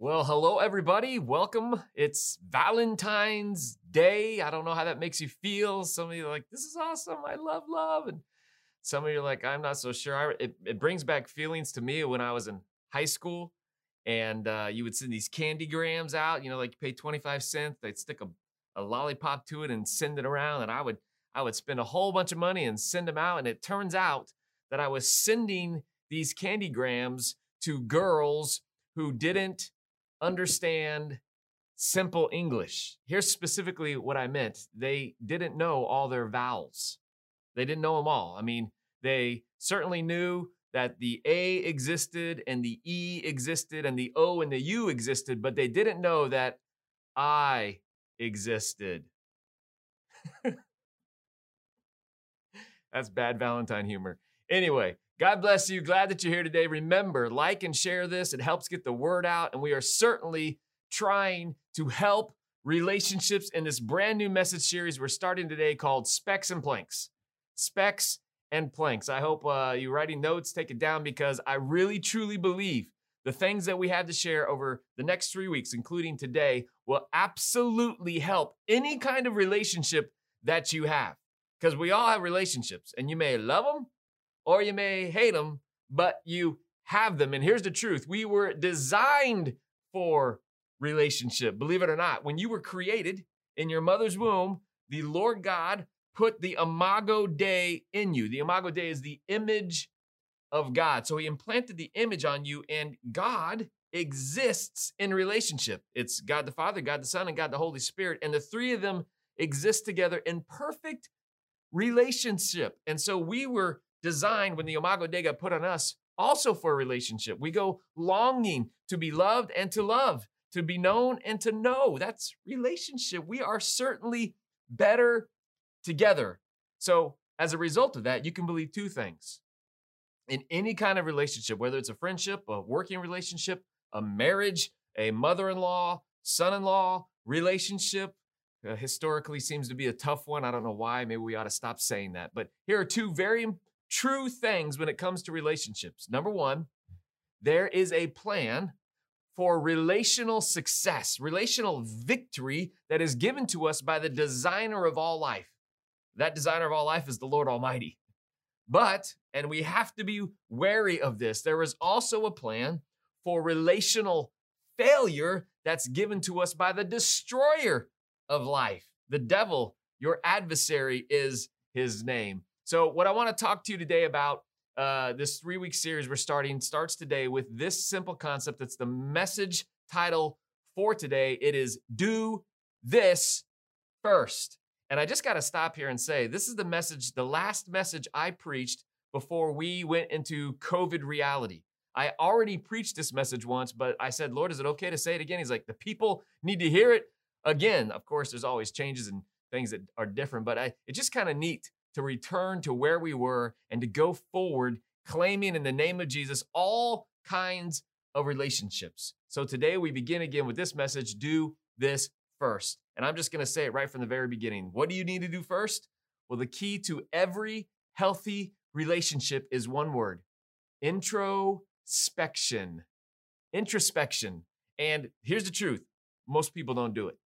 Well, hello everybody, welcome. It's Valentine's Day. I don't know how that makes you feel. Some of you are like, this is awesome, I love love. And some of you are like, I'm not so sure. It brings back feelings to me when I was in high school and you would send these candy grams out, you know, like you pay 25 cents, they'd stick a lollipop to it and send it around. And I would spend a whole bunch of money and send them out. And it turns out that I was sending these candy grams to girls who didn't understand simple English. Here's specifically what I meant. They didn't know all their vowels. They didn't know them all. I mean, they certainly knew that the A existed and the E existed and the O and the U existed, but they didn't know that I existed. That's bad Valentine humor. Anyway, God bless you. Glad that you're here today. Remember, like and share this. It helps get the word out. And we are certainly trying to help relationships in this brand new message series we're starting today called Specs and Planks. Specs and Planks. I hope you're writing notes, take it down, because I really, truly believe the things that we have to share over the next 3 weeks, including today, will absolutely help any kind of relationship that you have. Because we all have relationships, and you may love them or you may hate them, but you have them. And here's the truth. We were designed for relationship. Believe it or not, when you were created in your mother's womb, the Lord God put the Imago Dei in you. The Imago Dei is the image of God. So he implanted the image on you, and God exists in relationship. It's God the Father, God the Son, and God the Holy Spirit. And the three of them exist together in perfect relationship. And so we were designed, when the Imago Dei got put on us, also for a relationship. We go longing to be loved and to love, to be known and to know. That's relationship. We are certainly better together. So as a result of that, you can believe two things. In any kind of relationship, whether it's a friendship, a working relationship, a marriage, a mother-in-law, son-in-law relationship, historically seems to be a tough one. I don't know why. Maybe we ought to stop saying that. But here are two very true things when it comes to relationships. Number one, there is a plan for relational success, relational victory that is given to us by the designer of all life. That designer of all life is the Lord Almighty. But, and we have to be wary of this, there is also a plan for relational failure that's given to us by the destroyer of life. The devil, your adversary, is his name. So what I want to talk to you today about, this 3-week series we're starting, starts today with this simple concept. That's the message title for today. It is Do This First. And I just got to stop here and say, this is the message, the last message I preached before we went into COVID reality. I already preached this message once, but I said, Lord, is it okay to say it again? He's like, the people need to hear it again. Of course, there's always changes and things that are different, but it's just kind of neat to return to where we were and to go forward, claiming in the name of Jesus all kinds of relationships. So today we begin again with this message, Do This First. And I'm just going to say it right from the very beginning. What do you need to do first? Well, the key to every healthy relationship is one word: introspection. Introspection. And here's the truth. Most people don't do it.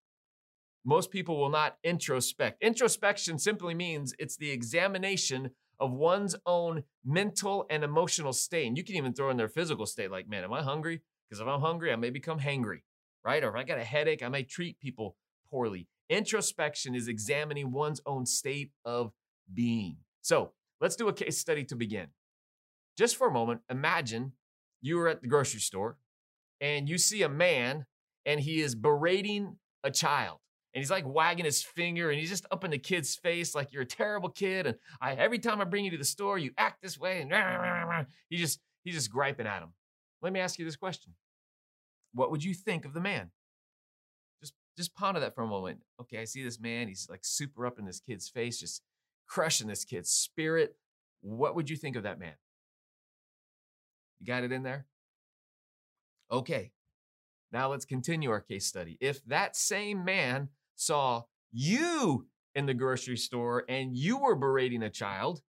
Most people will not introspect. Introspection simply means it's the examination of one's own mental and emotional state. And you can even throw in their physical state, like, man, am I hungry? Because if I'm hungry, I may become hangry, right? Or if I got a headache, I may treat people poorly. Introspection is examining one's own state of being. So let's do a case study to begin. Just for a moment, imagine you are at the grocery store and you see a man and he is berating a child. And he's like wagging his finger and he's just up in the kid's face like, you're a terrible kid. And every time I bring you to the store, you act this way. And he's just griping at him. Let me ask you this question. What would you think of the man? Just ponder that for a moment. Okay, I see this man. He's like super up in this kid's face, just crushing this kid's spirit. What would you think of that man? You got it in there? Okay, now let's continue our case study. If that same man saw you in the grocery store and you were berating a child,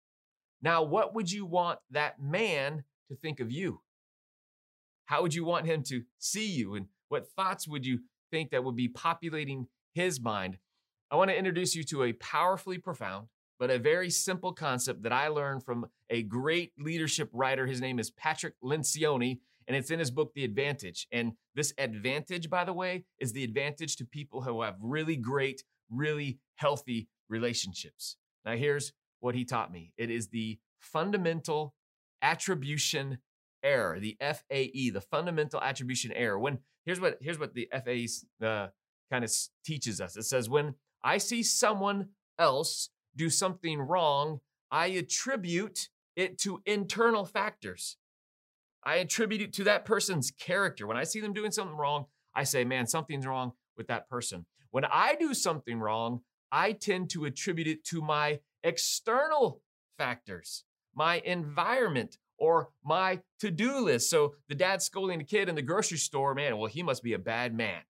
now what would you want that man to think of you? How would you want him to see you? And What thoughts would you think that would be populating his mind? I want to introduce you to a powerfully profound, but a very simple concept that I learned from a great leadership writer. His name is Patrick Lencioni, and it's in his book, The Advantage. And this advantage, by the way, is the advantage to people who have really great, really healthy relationships. Now, here's what he taught me. It is the fundamental attribution error, the FAE, the fundamental attribution error. Here's what the FAE kind of teaches us. It says, when I see someone else do something wrong, I attribute it to internal factors. I attribute it to that person's character. When I see them doing something wrong, I say, man, something's wrong with that person. When I do something wrong, I tend to attribute it to my external factors, my environment, or my to-do list. So the dad's scolding the kid in the grocery store, man, well, he must be a bad man.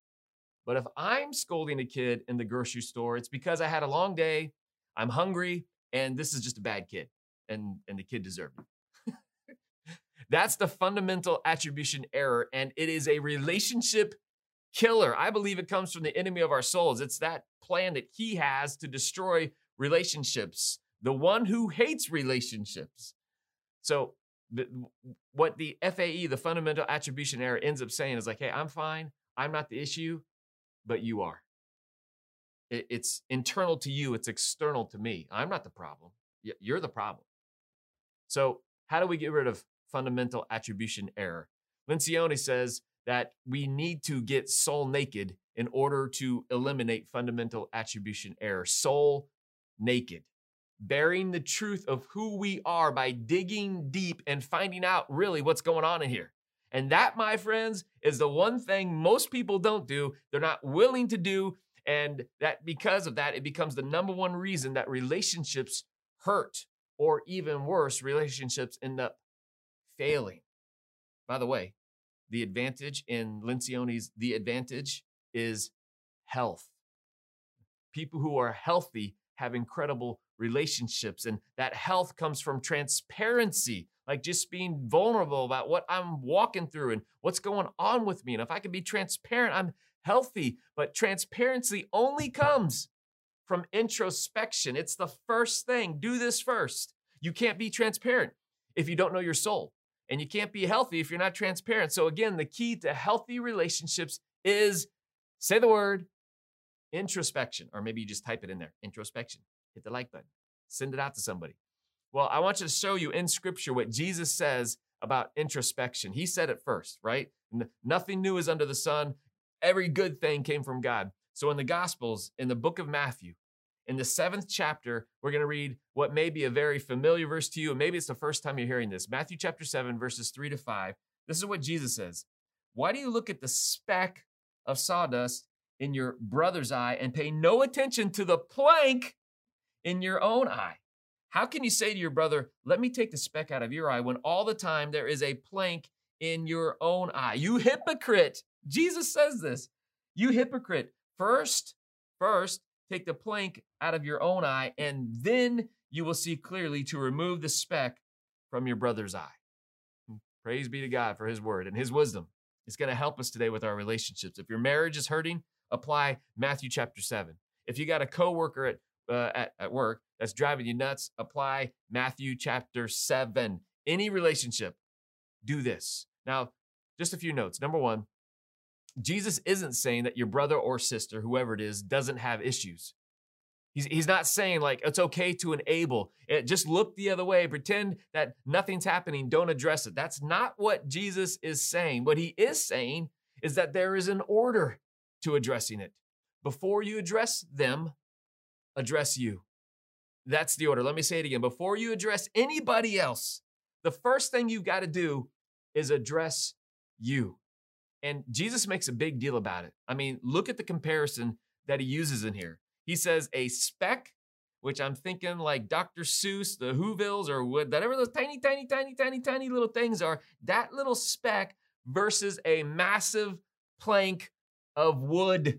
But if I'm scolding a kid in the grocery store, it's because I had a long day, I'm hungry, and this is just a bad kid, and the kid deserved it. That's the fundamental attribution error, and it is a relationship killer. I believe it comes from the enemy of our souls. It's that plan that he has to destroy relationships, the one who hates relationships. So what the FAE, the fundamental attribution error, ends up saying is like, hey, I'm fine, I'm not the issue, but you are. It's internal to you. It's external to me. I'm not the problem. You're the problem. So how do we get rid of fundamental attribution error? Lencioni says that we need to get soul naked in order to eliminate fundamental attribution error. Soul naked. Bearing the truth of who we are by digging deep and finding out really what's going on in here. And that, my friends, is the one thing most people don't do. They're not willing to do. And that because of that, it becomes the number one reason that relationships hurt, or even worse, relationships end up failing. By the way, the advantage in Lencioni's The Advantage is health. People who are healthy have incredible relationships, and that health comes from transparency, like just being vulnerable about what I'm walking through and what's going on with me. And if I can be transparent, I'm healthy, but transparency only comes from introspection. It's the first thing. Do this first. You can't be transparent if you don't know your soul, and you can't be healthy if you're not transparent. So again, the key to healthy relationships is, say the word, introspection, or maybe you just type it in there, introspection. Hit the like button. Send it out to somebody. Well, I want you to show you in Scripture what Jesus says about introspection. He said it first, right? Nothing new is under the sun. Every good thing came from God. So in the Gospels, in the book of Matthew, in the 7th chapter, we're going to read what may be a very familiar verse to you, and maybe it's the first time you're hearing this. Matthew chapter 7, verses 3-5. This is what Jesus says. Why do you look at the speck of sawdust in your brother's eye and pay no attention to the plank in your own eye? How can you say to your brother, let me take the speck out of your eye, when all the time there is a plank in your own eye? You hypocrite. Jesus says this. You hypocrite. First, take the plank out of your own eye, and then you will see clearly to remove the speck from your brother's eye. Praise be to God for his word and his wisdom. It's going to help us today with our relationships. If your marriage is hurting, apply Matthew chapter 7. If you got a coworker at work that's driving you nuts, apply Matthew chapter 7. Any relationship, do this. Now, just a few notes. Number one, Jesus isn't saying that your brother or sister, whoever it is, doesn't have issues. He's not saying like it's okay to enable it. Just look the other way. Pretend that nothing's happening. Don't address it. That's not what Jesus is saying. What he is saying is that there is an order to addressing it. Before you address them, address you. That's the order. Let me say it again. Before you address anybody else, the first thing you've got to do is address you. And Jesus makes a big deal about it. I mean, look at the comparison that he uses in here. He says a speck, which I'm thinking like Dr. Seuss, the Whovilles, or whatever those tiny, tiny, tiny, tiny, tiny little things are, that little speck versus a massive plank of wood.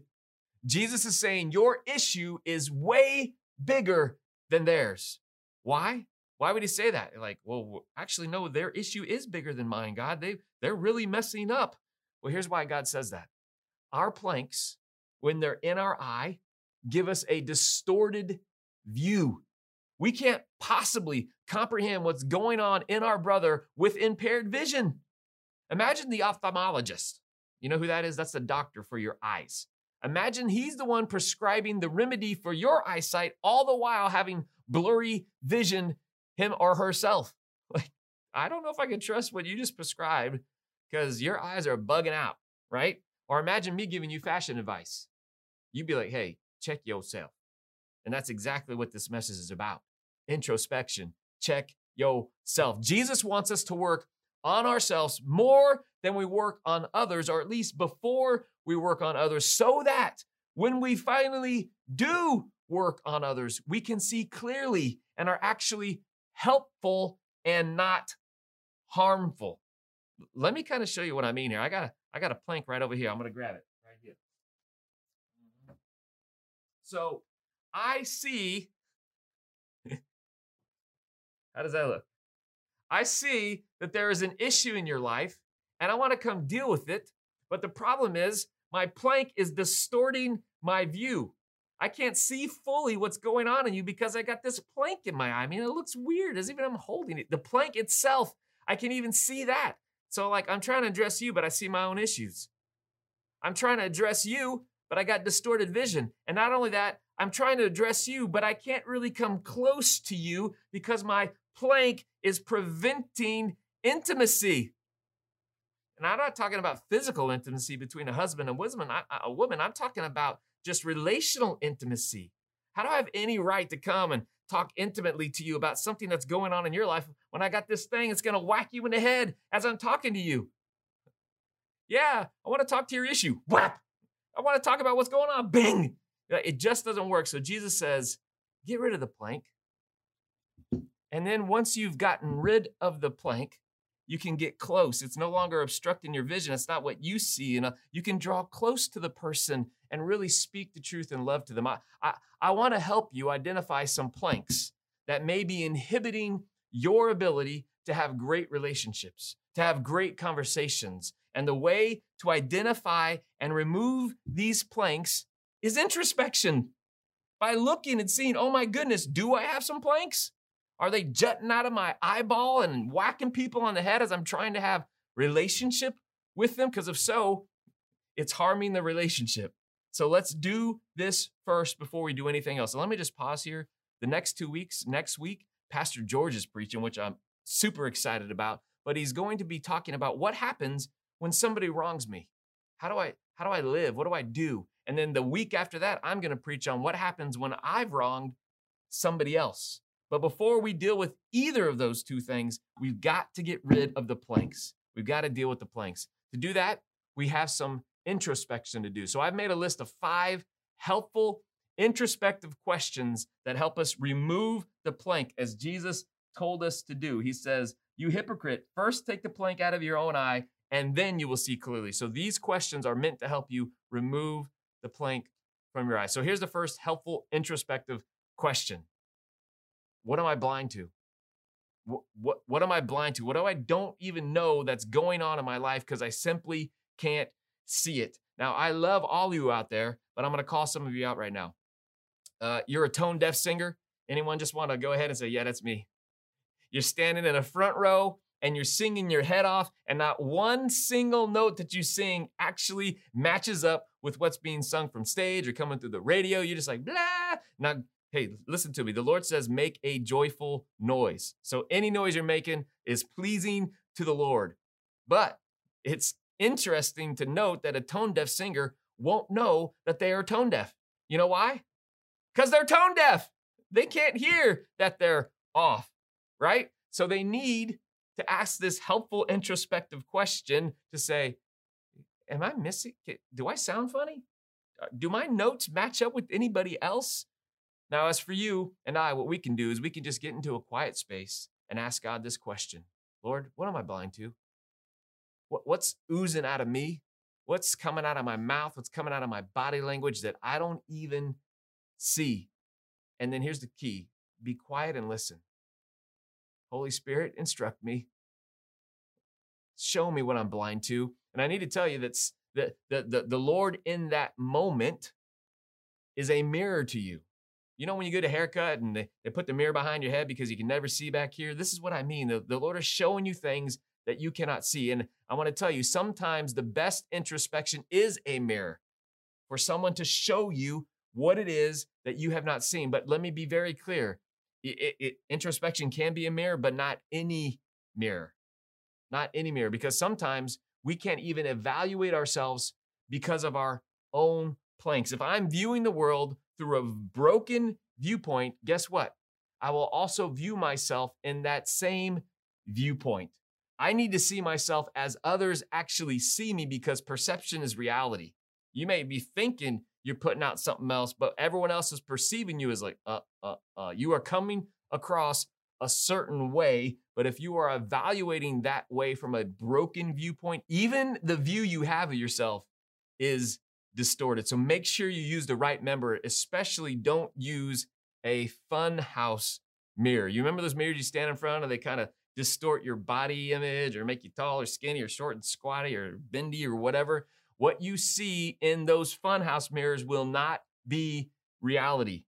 Jesus is saying your issue is way bigger than theirs. Why? Why would he say that? Like, well, actually, no, their issue is bigger than mine, God. They're really messing up. Well, here's why God says that. our planks, when they're in our eye, give us a distorted view. We can't possibly comprehend what's going on in our brother with impaired vision. Imagine the ophthalmologist. You know who that is? That's the doctor for your eyes. Imagine he's the one prescribing the remedy for your eyesight, all the while having blurry vision, him or herself. Like, I don't know if I can trust what you just prescribed because your eyes are bugging out, right? Or imagine me giving you fashion advice. You'd be like, hey, check yourself. And that's exactly what this message is about. Introspection. Check yourself. Jesus wants us to work on ourselves more than we work on others, or at least before we work on others, so that when we finally do work on others, we can see clearly and are actually helpful and not harmful. Let me kind of show you what I mean here. I got a plank right over here. I'm going to grab it right here. So I see, how does that look? I see that there is an issue in your life and I want to come deal with it. But the problem is my plank is distorting my view. I can't see fully what's going on in you because I got this plank in my eye. I mean, it looks weird as even I'm holding it. The plank itself, I can even see that. So like, I'm trying to address you, but I see my own issues. I'm trying to address you, but I got distorted vision. And not only that, I'm trying to address you, but I can't really come close to you because my plank is preventing intimacy. And I'm not talking about physical intimacy between a husband and a woman. I'm talking about just relational intimacy. How do I have any right to come and talk intimately to you about something that's going on in your life when I got this thing that's going to whack you in the head as I'm talking to you? Yeah, I want to talk to your issue. Whap! I want to talk about what's going on. Bing! It just doesn't work. So Jesus says, get rid of the plank. And then once you've gotten rid of the plank, you can get close. It's no longer obstructing your vision. It's not what you see. And you can draw close to the person and really speak the truth and love to them. I want to help you identify some planks that may be inhibiting your ability to have great relationships, to have great conversations. And the way to identify and remove these planks is introspection. By looking and seeing, oh my goodness, do I have some planks? Are they jutting out of my eyeball and whacking people on the head as I'm trying to have relationship with them? Because if so, it's harming the relationship. So let's do this first before we do anything else. So let me just pause here. The next 2 weeks, next week, Pastor George is preaching, which I'm super excited about, but he's going to be talking about what happens when somebody wrongs me. How do I live? What do I do? And then the week after that, I'm going to preach on what happens when I've wronged somebody else. But before we deal with either of those two things, we've got to get rid of the planks. We've got to deal with the planks. To do that, we have some introspection to do. So I've made a list of 5 helpful introspective questions that help us remove the plank as Jesus told us to do. He says, you hypocrite, first take the plank out of your own eye, and then you will see clearly. So these questions are meant to help you remove the plank from your eye. So here's the first helpful introspective question. What am I blind to? What am I blind to? What do I don't even know that's going on in my life because I simply can't see it? Now, I love all you out there, but I'm going to call some of you out right now. You're a tone-deaf singer. Anyone just want to go ahead and say, yeah, that's me. You're standing in a front row and you're singing your head off and not one single note that you sing actually matches up with what's being sung from stage or coming through the radio. You're just like, blah, not. Hey, listen to me. The Lord says, make a joyful noise. So any noise you're making is pleasing to the Lord. But it's interesting to note that a tone-deaf singer won't know that they are tone-deaf. You know why? Because they're tone-deaf. They can't hear that they're off, right? So they need to ask this helpful introspective question to say, am I missing? Do I sound funny? Do my notes match up with anybody else? Now, as for you and I, what we can do is we can just get into a quiet space and ask God this question. Lord, what am I blind to? What's oozing out of me? What's coming out of my mouth? What's coming out of my body language that I don't even see? And then here's the key. Be quiet and listen. Holy Spirit, instruct me. Show me what I'm blind to. And I need to tell you that The Lord in that moment is a mirror to you. You know, when you get a haircut and they put the mirror behind your head because you can never see back here, this is what I mean. The Lord is showing you things that you cannot see. And I want to tell you, sometimes the best introspection is a mirror for someone to show you what it is that you have not seen. But let me be very clear. Introspection can be a mirror, but not any mirror. Not any mirror, because sometimes we can't even evaluate ourselves because of our own planks. If I'm viewing the world through a broken viewpoint, guess what? I will also view myself in that same viewpoint. I need to see myself as others actually see me, because perception is reality. You may be thinking you're putting out something else, but everyone else is perceiving you as like, you are coming across a certain way. But if you are evaluating that way from a broken viewpoint, even the view you have of yourself is distorted. So make sure you use the right mirror, especially don't use a funhouse mirror. You remember those mirrors you stand in front of, they kind of distort your body image or make you tall or skinny or short and squatty or bendy or whatever. What you see in those funhouse mirrors will not be reality.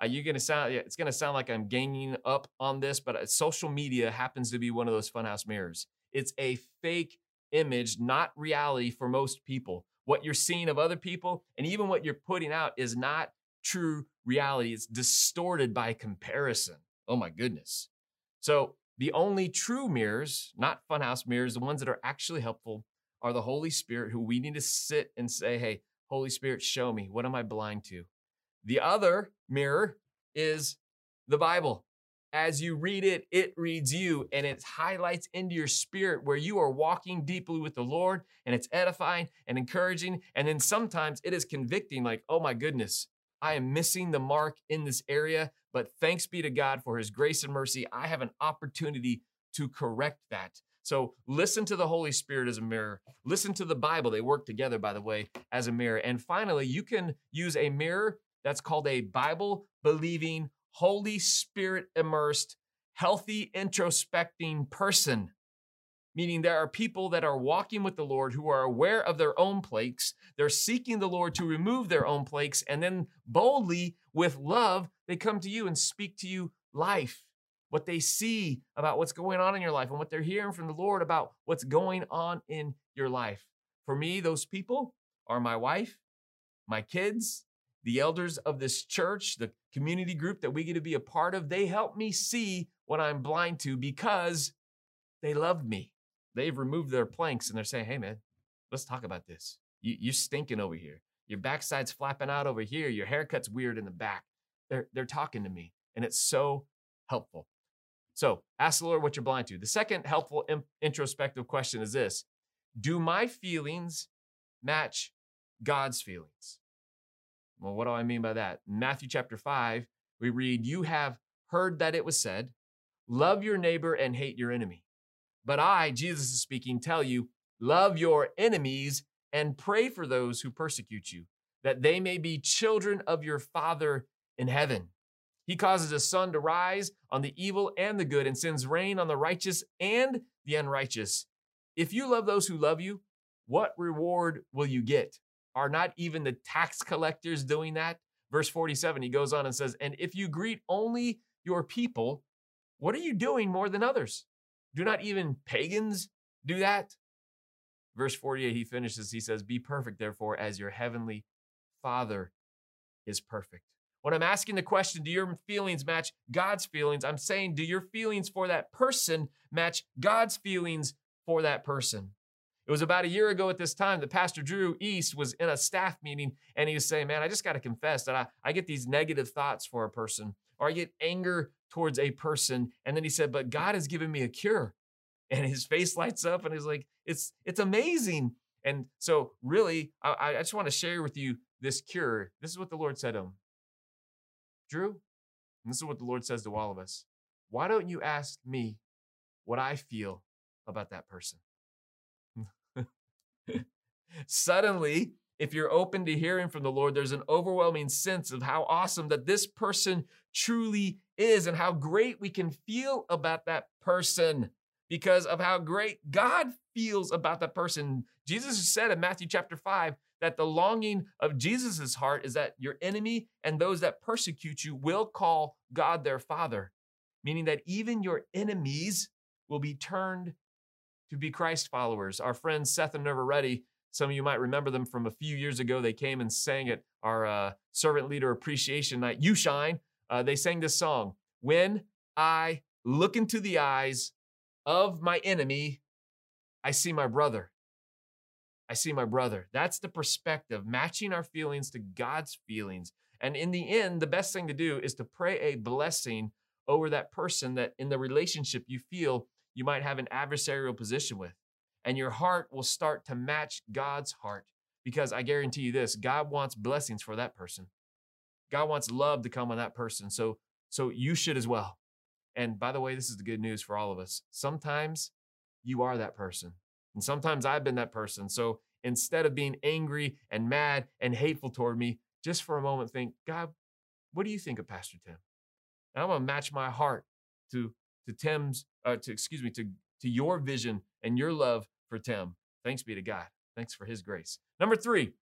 It's gonna sound like I'm ganging up on this, but social media happens to be one of those funhouse mirrors. It's a fake image, not reality for most people. What you're seeing of other people and even what you're putting out is not true reality. It's distorted by comparison. Oh my goodness. So the only true mirrors, not funhouse mirrors, the ones that are actually helpful are the Holy Spirit, who we need to sit and say, hey, Holy Spirit, show me, what am I blind to? The other mirror is the Bible. As you read it, it reads you, and it highlights into your spirit where you are walking deeply with the Lord, and it's edifying and encouraging. And then sometimes it is convicting, like, oh my goodness, I am missing the mark in this area, but thanks be to God for his grace and mercy. I have an opportunity to correct that. So listen to the Holy Spirit as a mirror. Listen to the Bible. They work together, by the way, as a mirror. And finally, you can use a mirror that's called a Bible-believing, Holy Spirit-immersed, healthy, introspecting person, meaning there are people that are walking with the Lord who are aware of their own plagues. They're seeking the Lord to remove their own plagues, and then boldly, with love, they come to you and speak to you life, what they see about what's going on in your life and what they're hearing from the Lord about what's going on in your life. For me, those people are my wife, my kids, the elders of this church, the community group that we get to be a part of. They help me see what I'm blind to because they love me. They've removed their planks and they're saying, hey man, let's talk about this. You're stinking over here. Your backside's flapping out over here. Your haircut's weird in the back. They're talking to me, and it's so helpful. So ask the Lord what you're blind to. The second helpful introspective question is this: do my feelings match God's feelings? Well, what do I mean by that? In Matthew chapter 5, we read, you have heard that it was said, love your neighbor and hate your enemy. But I, Jesus is speaking, tell you, love your enemies and pray for those who persecute you, that they may be children of your Father in heaven. He causes the sun to rise on the evil and the good and sends rain on the righteous and the unrighteous. If you love those who love you, what reward will you get? Are not even the tax collectors doing that? Verse 47, he goes on and says, and if you greet only your people, what are you doing more than others? Do not even pagans do that? Verse 48, he finishes, he says, be perfect, therefore, as your heavenly Father is perfect. When I'm asking the question, do your feelings match God's feelings? I'm saying, do your feelings for that person match God's feelings for that person? It was about a year ago at this time that Pastor Drew East was in a staff meeting, and he was saying, man, I just got to confess that I get these negative thoughts for a person, or I get anger towards a person. And then he said, but God has given me a cure. And his face lights up and he's like, it's amazing. And so really, I just want to share with you this cure. This is what the Lord said to him. Drew, and this is what the Lord says to all of us. Why don't you ask me what I feel about that person? Suddenly, if you're open to hearing from the Lord, there's an overwhelming sense of how awesome that this person truly is and how great we can feel about that person because of how great God feels about that person. Jesus said in Matthew chapter 5 that the longing of Jesus's heart is that your enemy and those that persecute you will call God their Father, meaning that even your enemies will be turned to be Christ followers. Our friends Seth andNeverready, some of you might remember them from a few years ago. They came and sang at our servant leader appreciation night, You Shine. They sang this song, when I look into the eyes of my enemy, I see my brother. I see my brother. That's the perspective, matching our feelings to God's feelings. And in the end, the best thing to do is to pray a blessing over that person that in the relationship you feel you might have an adversarial position with. And your heart will start to match God's heart, because I guarantee you this, God wants blessings for that person. God wants love to come on that person. So you should as well. And by the way, this is the good news for all of us. Sometimes you are that person. And sometimes I've been that person. So instead of being angry and mad and hateful toward me, just for a moment think, God, what do you think of Pastor Tim? And I'm going to match my heart to your vision and your love for Tim. Thanks be to God. Thanks for his grace. Number three,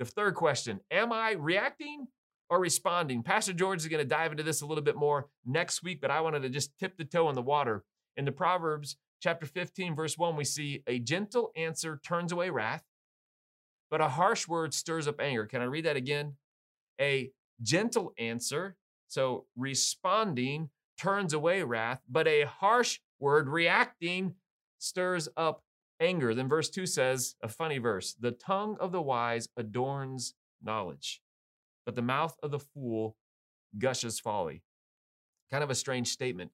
the third question, am I reacting or responding? Pastor George is going to dive into this a little bit more next week, but I wanted to just tip the toe in the water. In the Proverbs chapter 15, verse 1, we see a gentle answer turns away wrath, but a harsh word stirs up anger. Can I read that again? A gentle answer, so responding, turns away wrath, but a harsh word, reacting, stirs up anger. Then verse 2 says, a funny verse, the tongue of the wise adorns knowledge, but the mouth of the fool gushes folly. Kind of a strange statement,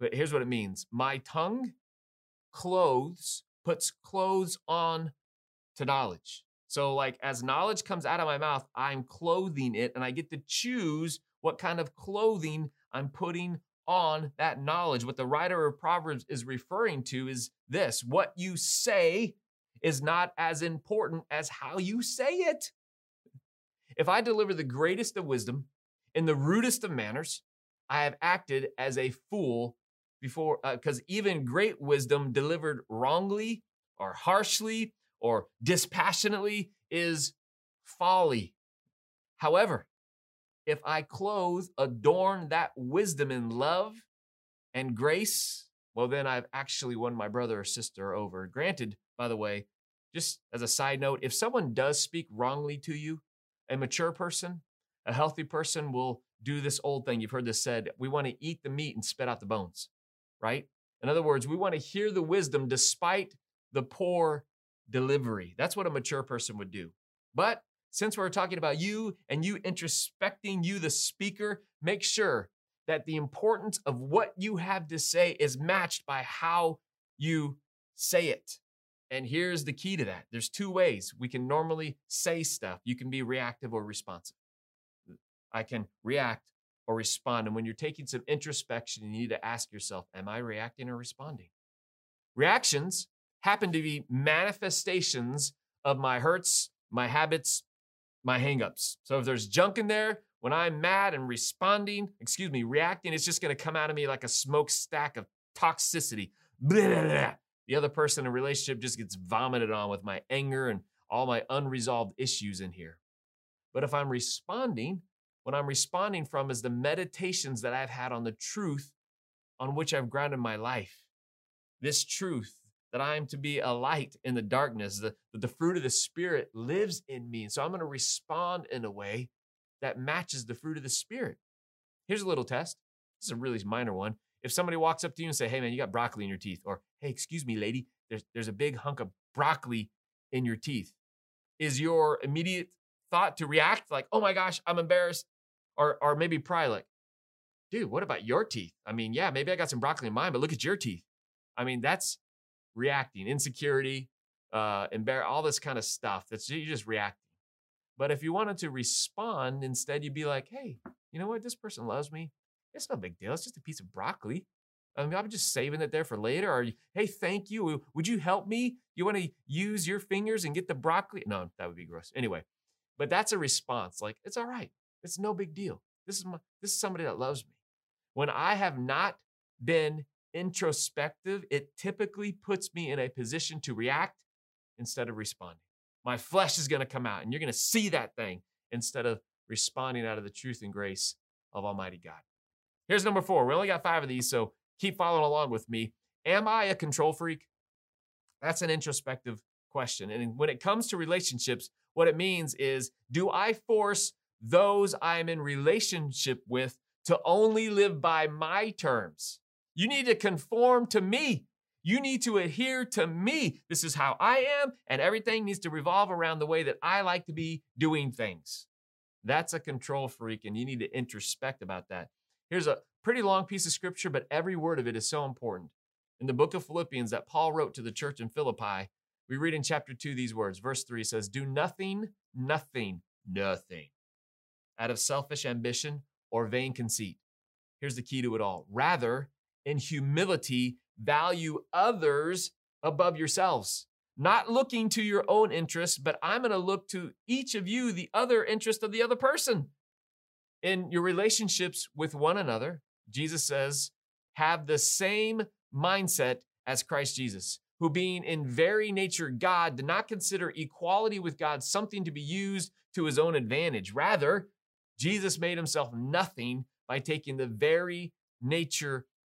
but here's what it means. My tongue puts clothes on to knowledge. So like as knowledge comes out of my mouth, I'm clothing it, and I get to choose what kind of clothing I'm putting on that knowledge. What the writer of Proverbs is referring to is this: what you say is not as important as how you say it. If I deliver the greatest of wisdom in the rudest of manners, I have acted as a fool before, because even great wisdom delivered wrongly or harshly or dispassionately is folly. However, if I adorn that wisdom in love and grace, well, then I've actually won my brother or sister over. Granted, by the way, just as a side note, if someone does speak wrongly to you, a mature person, a healthy person will do this old thing. You've heard this said, we want to eat the meat and spit out the bones, right? In other words, we want to hear the wisdom despite the poor delivery. That's what a mature person would do. But since we're talking about you and you introspecting, you the speaker, make sure that the importance of what you have to say is matched by how you say it. And here's the key to that. There's two ways we can normally say stuff. You can be reactive or responsive. I can react or respond. And when you're taking some introspection, you need to ask yourself, am I reacting or responding? Reactions happen to be manifestations of my hurts, my habits, my hangups. So if there's junk in there, when I'm mad and reacting, it's just going to come out of me like a smokestack of toxicity. Blah, blah, blah. The other person in a relationship just gets vomited on with my anger and all my unresolved issues in here. But if I'm responding, what I'm responding from is the meditations that I've had on the truth on which I've grounded my life. This truth that I am to be a light in the darkness, that the fruit of the Spirit lives in me. And so I'm going to respond in a way that matches the fruit of the Spirit. Here's a little test. This is a really minor one. If somebody walks up to you and say, hey man, you got broccoli in your teeth, or hey, excuse me, lady, there's a big hunk of broccoli in your teeth. Is your immediate thought to react like, oh my gosh, I'm embarrassed? Or maybe pry like, dude, what about your teeth? I mean, yeah, maybe I got some broccoli in mine, but look at your teeth. I mean, that's reacting, insecurity, all this kind of stuff. You're just reacting. But if you wanted to respond, instead you'd be like, hey, you know what? This person loves me. It's no big deal. It's just a piece of broccoli. I mean, I'm just saving it there for later. Or, hey, thank you. Would you help me? You want to use your fingers and get the broccoli? No, that would be gross. Anyway, but that's a response. Like, it's all right. It's no big deal. This is somebody that loves me. When I have not been introspective, it typically puts me in a position to react instead of responding. My flesh is going to come out, and you're going to see that thing instead of responding out of the truth and grace of Almighty God. Here's number 4. We only got 5 of these, so keep following along with me. Am I a control freak? That's an introspective question. And when it comes to relationships, what it means is, do I force those I'm in relationship with to only live by my terms? You need to conform to me. You need to adhere to me. This is how I am, and everything needs to revolve around the way that I like to be doing things. That's a control freak, and you need to introspect about that. Here's a pretty long piece of scripture, but every word of it is so important. In the book of Philippians that Paul wrote to the church in Philippi, we read in chapter 2 these words. Verse 3 says, do nothing out of selfish ambition or vain conceit. Here's the key to it all. Rather, in humility, value others above yourselves, not looking to your own interests, but I'm going to look to each of you, the other interest of the other person. In your relationships with one another, Jesus says, have the same mindset as Christ Jesus, who being in very nature God, did not consider equality with God something to be used to his own advantage. Rather, Jesus made himself nothing by taking the very nature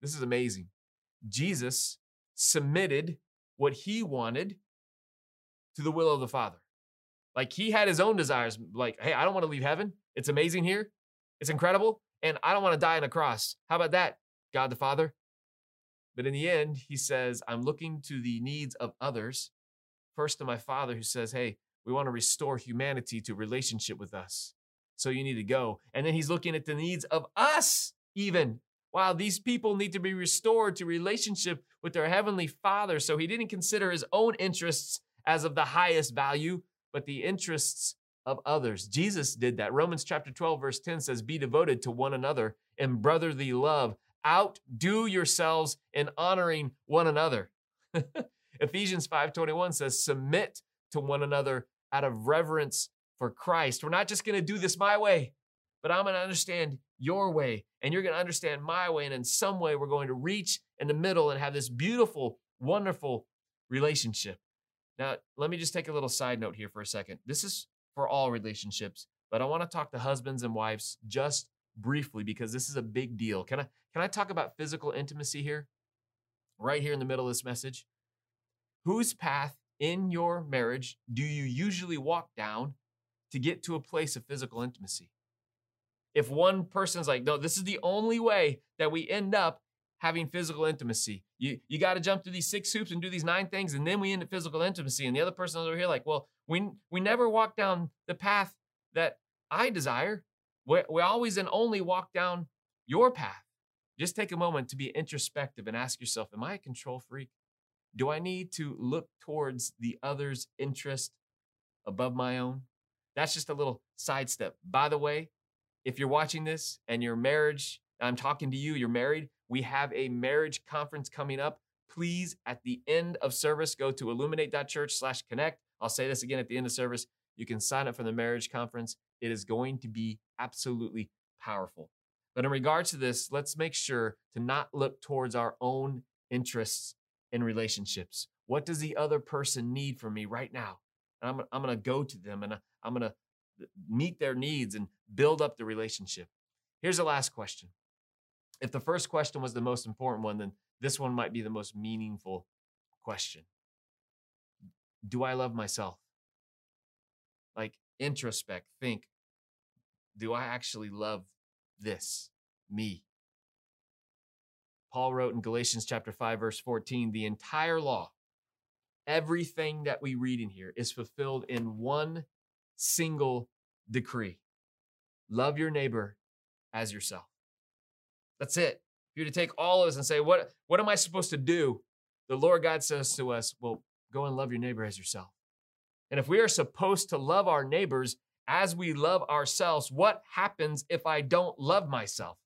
This is amazing. Jesus submitted what he wanted to the will of the Father. Like, he had his own desires. Like, hey, I don't want to leave heaven. It's amazing here. It's incredible. And I don't want to die on a cross. How about that, God the Father? But in the end, he says, I'm looking to the needs of others. First to my Father, who says, hey, we want to restore humanity to relationship with us. So you need to go. And then he's looking at the needs of us even. Wow, these people need to be restored to relationship with their heavenly Father. So he didn't consider his own interests as of the highest value, but the interests of others. Jesus did that. Romans chapter 12, verse 10 says, be devoted to one another in brotherly love. Outdo yourselves in honoring one another. Ephesians 5:21 says, submit to one another out of reverence for Christ. We're not just going to do this my way, but I'm going to understand your way, and you're going to understand my way, and in some way we're going to reach in the middle and have this beautiful, wonderful relationship. Now, let me just take a little side note here for a second. This is for all relationships, but I want to talk to husbands and wives just briefly, because this is a big deal. Can I talk about physical intimacy here? Right here in the middle of this message. Whose path in your marriage do you usually walk down to get to a place of physical intimacy? If one person's like, no, this is the only way that we end up having physical intimacy. You got to jump through these 6 hoops and do these 9 things, and then we end up physical intimacy. And the other person over here like, well, we never walk down the path that I desire. We always and only walk down your path. Just take a moment to be introspective and ask yourself, am I a control freak? Do I need to look towards the other's interest above my own? That's just a little sidestep. By the way, if you're watching this and your marriage, I'm talking to you, you're married, we have a marriage conference coming up. Please, at the end of service, go to illuminate.church/connect. I'll say this again at the end of service. You can sign up for the marriage conference. It is going to be absolutely powerful. But in regards to this, let's make sure to not look towards our own interests in relationships. What does the other person need from me right now? And I'm going to go to them, and I'm going to meet their needs and build up the relationship. Here's the last question. If the first question was the most important one, then this one might be the most meaningful question. Do I love myself? Like, introspect, think, do I actually love this, me? Paul wrote in Galatians chapter 5, verse 14, the entire law, everything that we read in here, is fulfilled in one single decree. Love your neighbor as yourself. That's it. If you're to take all of us and say, what am I supposed to do? The Lord God says to us, well, go and love your neighbor as yourself. And if we are supposed to love our neighbors as we love ourselves, what happens if I don't love myself?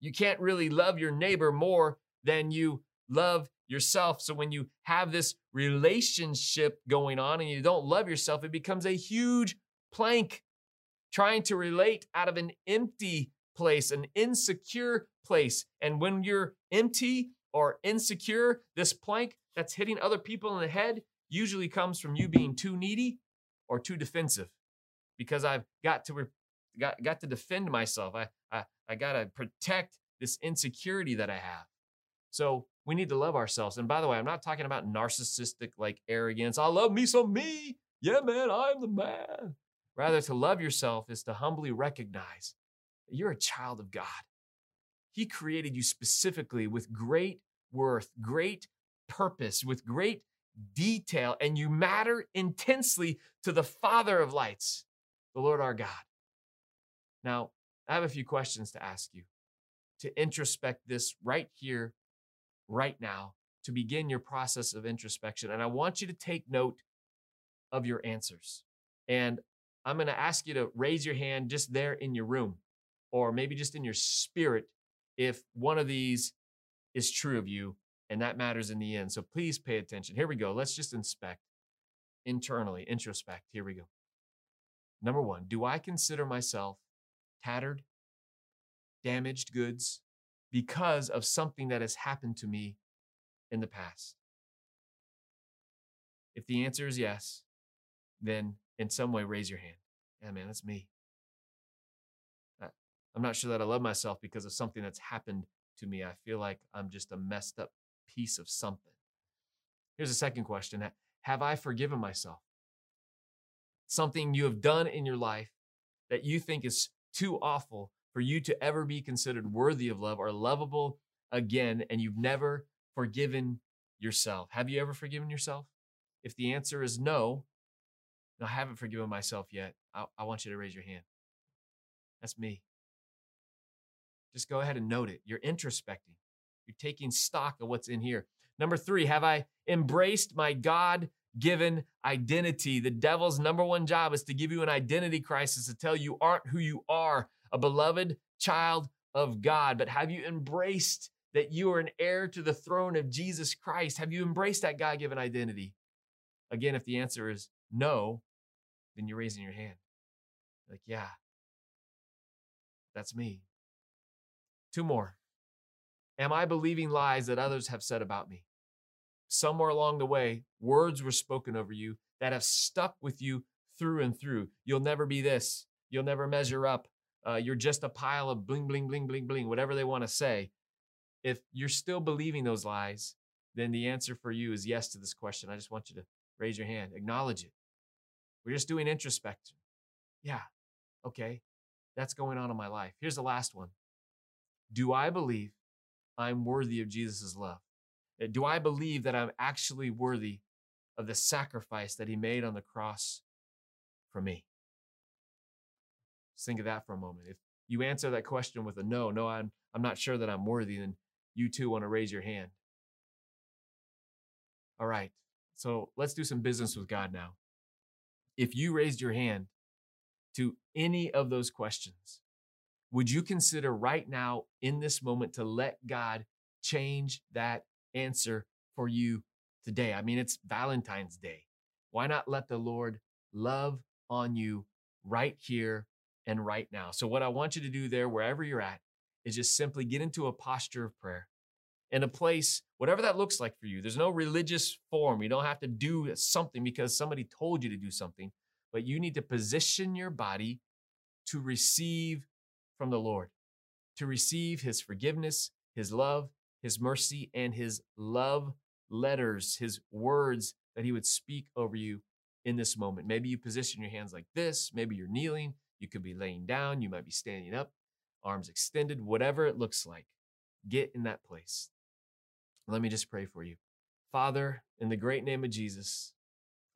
You can't really love your neighbor more than you love yourself. So when you have this relationship going on and you don't love yourself, it becomes a huge plank, trying to relate out of an empty place, an insecure place. And when you're empty or insecure, this plank that's hitting other people in the head usually comes from you being too needy or too defensive, because I've got to defend myself. I got to protect this insecurity that I have. So we need to love ourselves. And by the way, I'm not talking about narcissistic, like arrogance. I love me, so me. Yeah, man, I'm the man. Rather, to love yourself is to humbly recognize that you're a child of God. He created you specifically with great worth, great purpose, with great detail, and you matter intensely to the Father of lights, the Lord our God. Now, I have a few questions to ask you to introspect this right here, right now, to begin your process of introspection. And I want you to take note of your answers. And I'm going to ask you to raise your hand just there in your room, or maybe just in your spirit, if one of these is true of you, and that matters in the end. So please pay attention. Here we go. Let's just inspect internally, introspect. Here we go. Number one, do I consider myself tattered, damaged goods because of something that has happened to me in the past? If the answer is yes, then in some way raise your hand. Yeah, man, that's me. I'm not sure that I love myself because of something that's happened to me. I feel like I'm just a messed up piece of something. Here's a second question. Have I forgiven myself? Something you have done in your life that you think is too awful for you to ever be considered worthy of love or lovable again, and you've never forgiven yourself. Have you ever forgiven yourself? If the answer is no, I haven't forgiven myself yet, I want you to raise your hand. That's me. Just go ahead and note it. You're introspecting. You're taking stock of what's in here. Number three, have I embraced my God-given identity? The devil's number one job is to give you an identity crisis, to tell you aren't who you are, a beloved child of God. But have you embraced that you are an heir to the throne of Jesus Christ? Have you embraced that God-given identity? Again, if the answer is no, then you're raising your hand. Like, yeah, that's me. Two more. Am I believing lies that others have said about me? Somewhere along the way, words were spoken over you that have stuck with you through and through. You'll never be this. You'll never measure up. You're just a pile of bling, bling, bling, bling, bling, whatever they want to say. If you're still believing those lies, then the answer for you is yes to this question. I just want you to raise your hand. Acknowledge it. We're just doing introspection. Yeah, okay. That's going on in my life. Here's the last one. Do I believe I'm worthy of Jesus' love? Do I believe that I'm actually worthy of the sacrifice that he made on the cross for me? Just think of that for a moment. If you answer that question with a no, I'm not sure that I'm worthy, then you too want to raise your hand. All right, so let's do some business with God now. If you raised your hand to any of those questions, would you consider right now in this moment to let God change that answer for you today? I mean, it's Valentine's Day. Why not let the Lord love on you right here and right now? So what I want you to do there, wherever you're at, is just simply get into a posture of prayer in a place, whatever that looks like for you. There's no religious form. You don't have to do something because somebody told you to do something, but you need to position your body to receive from the Lord, to receive his forgiveness, his love, his mercy, and his love letters, his words that he would speak over you in this moment. Maybe you position your hands like this. Maybe you're kneeling. You could be laying down. You might be standing up, arms extended, whatever it looks like. Get in that place. Let me just pray for you. Father, in the great name of Jesus,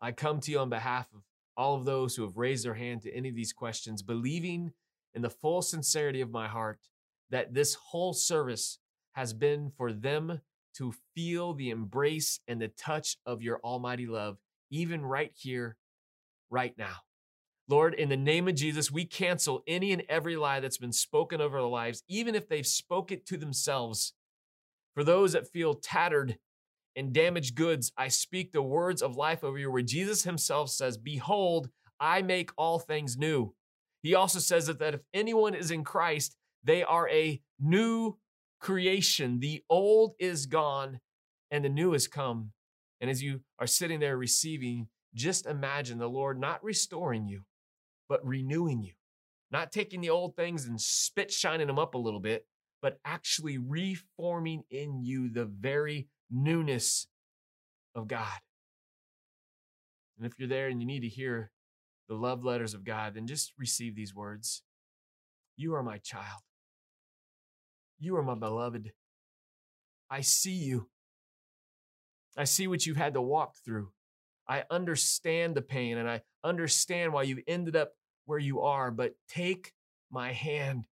I come to you on behalf of all of those who have raised their hand to any of these questions, believing in the full sincerity of my heart that this whole service has been for them to feel the embrace and the touch of your almighty love, even right here right now. Lord, in the name of Jesus, we cancel any and every lie that's been spoken over our lives, even if they've spoken it to themselves. For those that feel tattered and damaged goods, I speak the words of life over you, where Jesus himself says, behold, I make all things new. He also says that if anyone is in Christ, they are a new creation. The old is gone and the new has come. And as you are sitting there receiving, just imagine the Lord not restoring you, but renewing you, not taking the old things and spit shining them up a little bit, but actually reforming in you the very newness of God. And if you're there and you need to hear the love letters of God, then just receive these words. You are my child. You are my beloved. I see you. I see what you've had to walk through. I understand the pain and I understand why you've ended up where you are, but take my hand.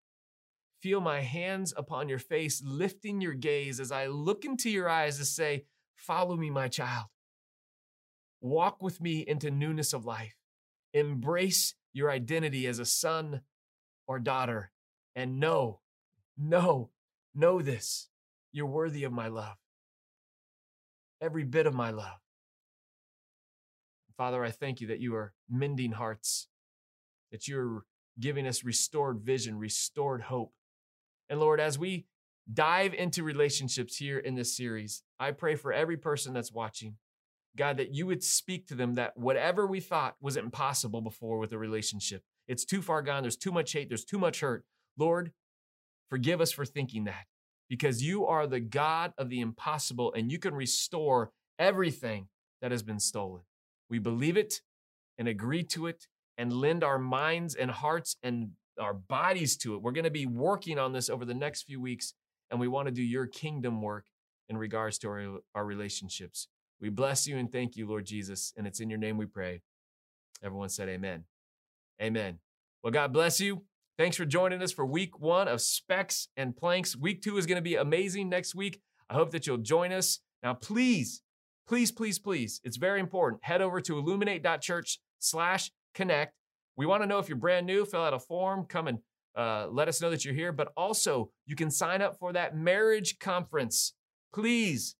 Feel my hands upon your face, lifting your gaze as I look into your eyes to say, follow me, my child. Walk with me into newness of life. Embrace your identity as a son or daughter. And know this. You're worthy of my love. Every bit of my love. Father, I thank you that you are mending hearts, that you're giving us restored vision, restored hope. And Lord, as we dive into relationships here in this series, I pray for every person that's watching, God, that you would speak to them that whatever we thought was impossible before with a relationship, it's too far gone, there's too much hate, there's too much hurt. Lord, forgive us for thinking that, because you are the God of the impossible and you can restore everything that has been stolen. We believe it and agree to it and lend our minds and hearts and our bodies to it. We're going to be working on this over the next few weeks, and we want to do your kingdom work in regards to our relationships. We bless you and thank you, Lord Jesus, and it's in your name we pray. Everyone said amen. Amen. Well, God bless you. Thanks for joining us for week one of Specs and Planks. Week two is going to be amazing next week. I hope that you'll join us. Now, please, it's very important. Head over to illuminate.church/connect. We want to know if you're brand new, fill out a form, come and let us know that you're here. But also, you can sign up for that marriage conference. Please,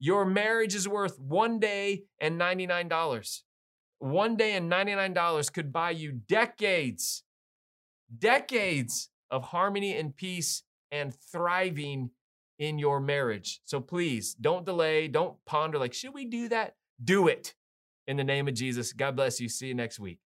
your marriage is worth one day and $99. One day and $99 could buy you decades of harmony and peace and thriving in your marriage. So please, don't delay, don't ponder like, should we do that? Do it in the name of Jesus. God bless you. See you next week.